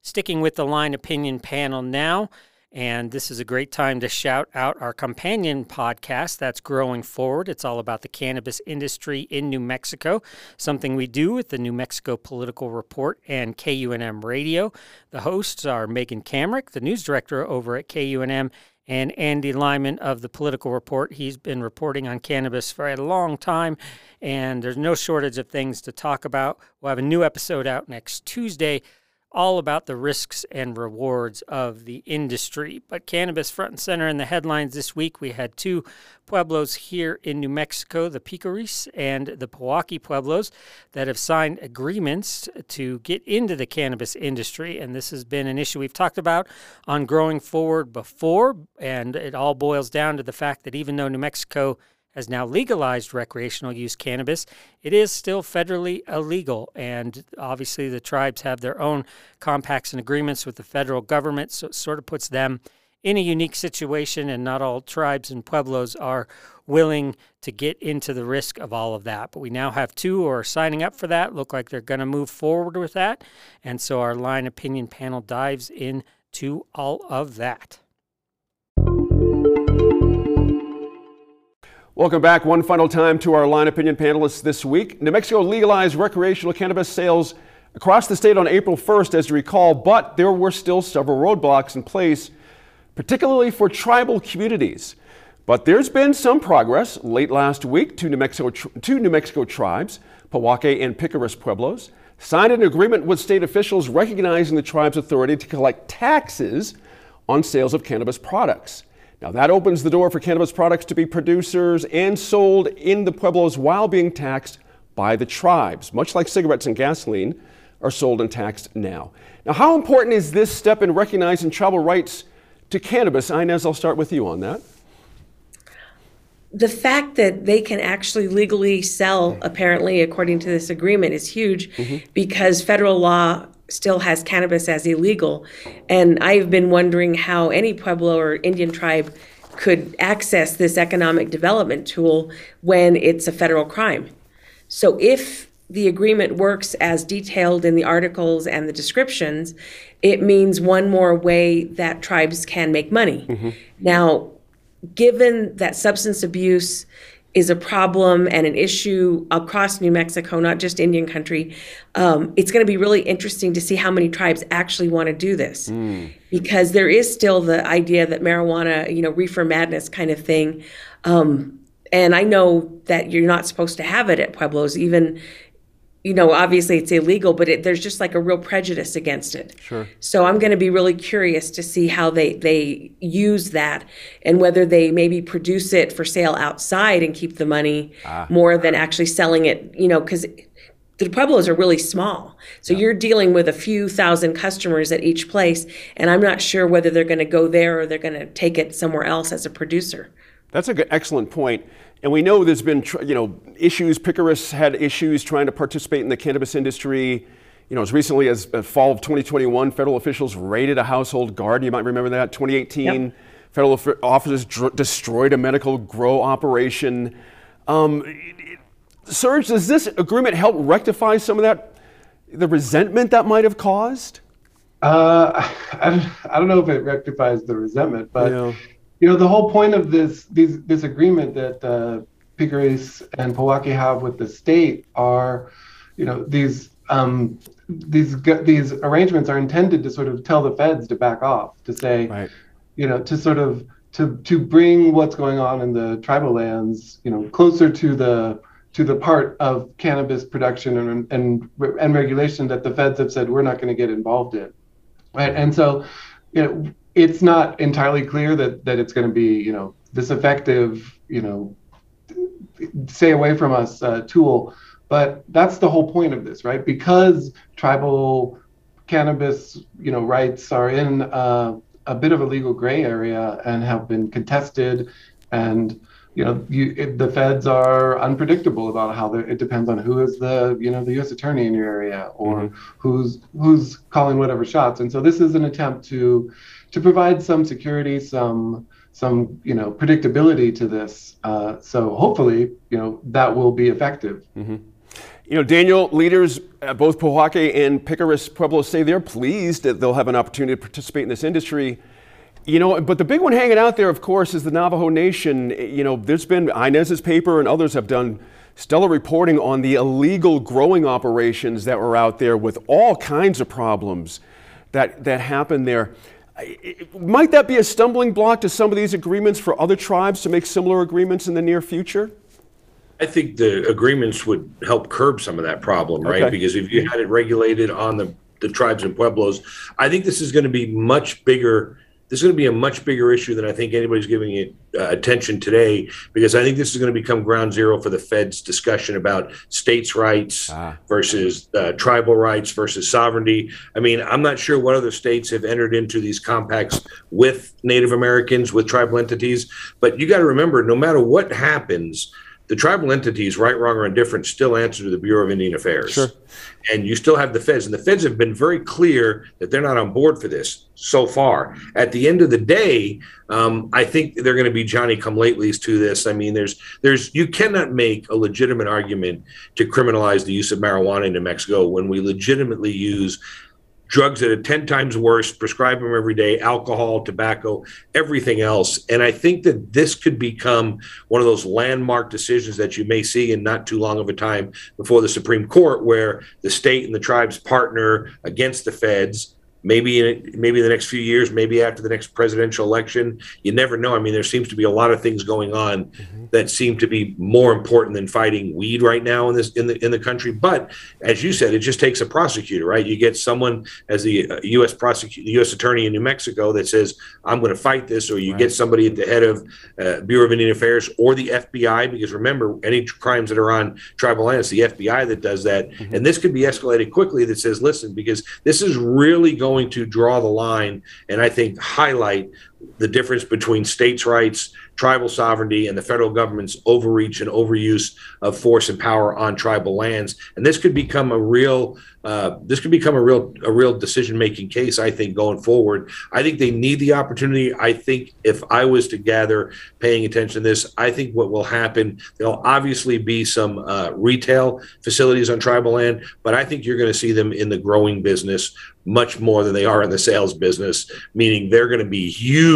Sticking with the Line Opinion panel now, and this is a great time to shout out our companion podcast, that's Growing Forward. It's all about the cannabis industry in New Mexico, something we do with the New Mexico Political Report and KUNM Radio. The hosts are Megan Kamrick, the news director over at KUNM, and Andy Lyman of the Political Report. He's been reporting on cannabis for a long time, and there's no shortage of things to talk about. We'll have a new episode out next Tuesday, all about the risks and rewards of the industry. But cannabis front and center in the headlines this week. We had two pueblos here in New Mexico, the Picuris and the Pewaukee pueblos, that have signed agreements to get into the cannabis industry. And this has been an issue we've talked about on Growing Forward before, and it all boils down to the fact that even though New Mexico has now legalized recreational use cannabis, it is still federally illegal. And obviously the tribes have their own compacts and agreements with the federal government, so it sort of puts them in a unique situation, and not all tribes and pueblos are willing to get into the risk of all of that. But we now have two who are signing up for that, look like they're going to move forward with that. And so our Line Opinion panel dives into all of that. Welcome back one final time to our Line Opinion panelists this week. New Mexico legalized recreational cannabis sales across the state on April 1st, as you recall, but there were still several roadblocks in place, particularly for tribal communities. But there's been some progress. Late last week, two New Mexico tribes, Pewaukee and Picuris Pueblos, signed an agreement with state officials recognizing the tribe's authority to collect taxes on sales of cannabis products. Now that opens the door for cannabis products to be producers and sold in the pueblos while being taxed by the tribes, much like cigarettes and gasoline are sold and taxed now. Now how important is this step in recognizing tribal rights to cannabis? Inez, I'll start with you on that. The fact that they can actually legally sell, apparently, according to this agreement, is huge because federal law still has cannabis as illegal. And I've been wondering how any Pueblo or Indian tribe could access this economic development tool when it's a federal crime. So if the agreement works as detailed in the articles and the descriptions, it means one more way that tribes can make money. Now, given that substance abuse is a problem and an issue across New Mexico, not just Indian country, it's going to be really interesting to see how many tribes actually want to do this, because there is still the idea that marijuana, you know, reefer madness kind of thing. And I know that you're not supposed to have it at pueblos, even, you know, obviously it's illegal, but there's just like a real prejudice against it. So I'm going to be really curious to see how they use that, and whether they maybe produce it for sale outside and keep the money more than actually selling it, you know, because the pueblos are really small. So you're dealing with a few thousand customers at each place, and I'm not sure whether they're going to go there or they're going to take it somewhere else as a producer. That's a good, excellent point. And we know there's been, you know, issues. Picuris had issues trying to participate in the cannabis industry. You know, as recently as fall of 2021, federal officials raided a household garden. You might remember that. 2018, federal officers destroyed a medical grow operation. Serge, does this agreement help rectify some of that, the resentment that might have caused? I don't know if it rectifies the resentment, but... Yeah. You know, the whole point of this agreement that Picuris and Pewaukee have with the state are, you know, these arrangements are intended to sort of tell the feds to back off, to say, you know, to sort of to bring what's going on in the tribal lands, you know, closer to the to the part of cannabis production and regulation that the feds have said we're not going to get involved in, right? And so, you know, it's not entirely clear that it's going to be, you know, this effective, you know, stay away from us tool. But that's the whole point of this, right? Because tribal cannabis, you know, rights are in a bit of a legal gray area and have been contested, and you know, the feds are unpredictable about how it depends on who is the, you know, the U.S. attorney in your area, or who's calling whatever shots. And so this is an attempt to provide some security, some you know, predictability to this. So hopefully, you know, that will be effective. You know, Daniel, leaders at both Pojoaque and Picuris Pueblo say they're pleased that they'll have an opportunity to participate in this industry. You know, but the big one hanging out there, of course, is the Navajo Nation. You know, there's been Inez's paper and others have done stellar reporting on the illegal growing operations that were out there with all kinds of problems that happened there. Might that be a stumbling block to some of these agreements for other tribes to make similar agreements in the near future? I think the agreements would help curb some of that problem, right? Okay. Because if you had it regulated on the tribes and pueblos, I think this is going to be much bigger. This is going to be a much bigger issue than I think anybody's giving it attention today, because I think this is going to become ground zero for the Fed's discussion about states' rights versus tribal rights versus sovereignty. I mean, I'm not sure what other states have entered into these compacts with Native Americans, with tribal entities, but you got to remember, no matter what happens, the tribal entities, right, wrong, or indifferent, still answer to the Bureau of Indian Affairs. Sure. And you still have the feds. And the feds have been very clear that they're not on board for this so far. At the end of the day, I think they're going to be Johnny-come-latelys to this. I mean, you cannot make a legitimate argument to criminalize the use of marijuana in New Mexico when we legitimately use drugs that are 10 times worse, prescribe them every day, alcohol, tobacco, everything else. And I think that this could become one of those landmark decisions that you may see in not too long of a time before the Supreme Court, where the state and the tribes partner against the feds, maybe in the next few years, maybe after the next presidential election. You never know. I mean, there seems to be a lot of things going on that seem to be more important than fighting weed right now in the country. But as you said, it just takes a prosecutor, right? You get someone as the U.S. attorney in New Mexico that says, I'm going to fight this, or you get somebody at the head of Bureau of Indian Affairs or the FBI, because remember, any crimes that are on tribal lands, the FBI that does that. And this could be escalated quickly that says, listen, because this is really going to draw the line and I think highlight the difference between states' rights, tribal sovereignty, and the federal government's overreach and overuse of force and power on tribal lands. And this could become a real decision-making case, I think, going forward. I think they need the opportunity. I think if I was to gather paying attention to this, I think what will happen, there'll obviously be some retail facilities on tribal land, but I think you're going to see them in the growing business much more than they are in the sales business, meaning they're going to be huge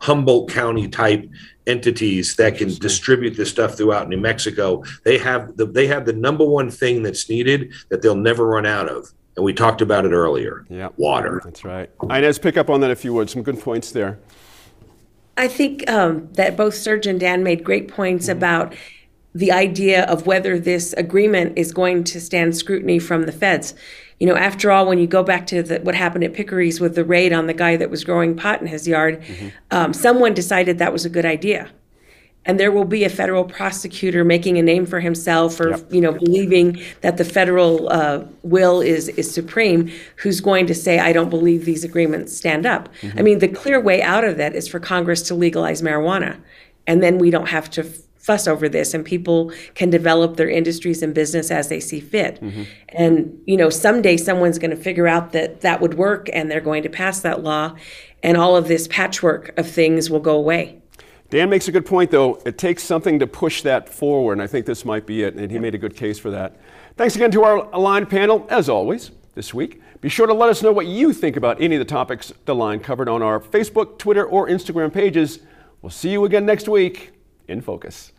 Humboldt County type entities that can distribute this stuff throughout New Mexico. They have the number one thing that's needed that they'll never run out of. And we talked about it earlier. Yeah. Water. That's right. Inez, pick up on that if you would. Some good points there. I think that both Serge and Dan made great points about the idea of whether this agreement is going to stand scrutiny from the feds. You know, after all, when you go back to what happened at Picuris with the raid on the guy that was growing pot in his yard, someone decided that was a good idea. And there will be a federal prosecutor making a name for himself or, you know, believing that the federal will is supreme, who's going to say, I don't believe these agreements stand up. I mean, the clear way out of that is for Congress to legalize marijuana. And then we don't have to fuss over this, and people can develop their industries and business as they see fit. And, you know, someday someone's going to figure out that that would work, and they're going to pass that law, and all of this patchwork of things will go away. Dan makes a good point, though. It takes something to push that forward, and I think this might be it, and he made a good case for that. Thanks again to our Align panel, as always, this week. Be sure to let us know what you think about any of the topics the Align covered on our Facebook, Twitter, or Instagram pages. We'll see you again next week in Focus.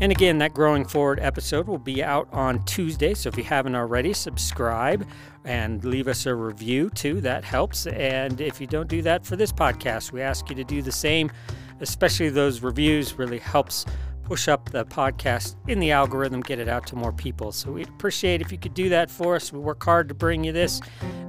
And again, that Growing Forward episode will be out on Tuesday, so if you haven't already, subscribe and leave us a review too. That helps. And if you don't do that for this podcast, we ask you to do the same, especially those reviews really helps push up the podcast in the algorithm, get it out to more people. So we'd appreciate if you could do that for us. We work hard to bring you this,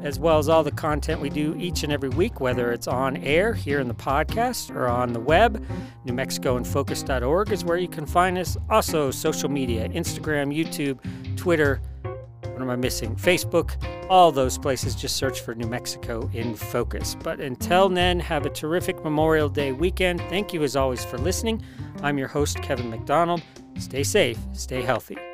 as well as all the content we do each and every week, whether it's on air here in the podcast or on the web. NewMexicoInFocus.org is where you can find us. Also, social media, Instagram, YouTube, Twitter. What am I missing? Facebook. All those places, just search for New Mexico in Focus. But until then, have a terrific Memorial Day weekend. Thank you, as always, for listening. I'm your host, Kevin McDonald. Stay safe, stay healthy.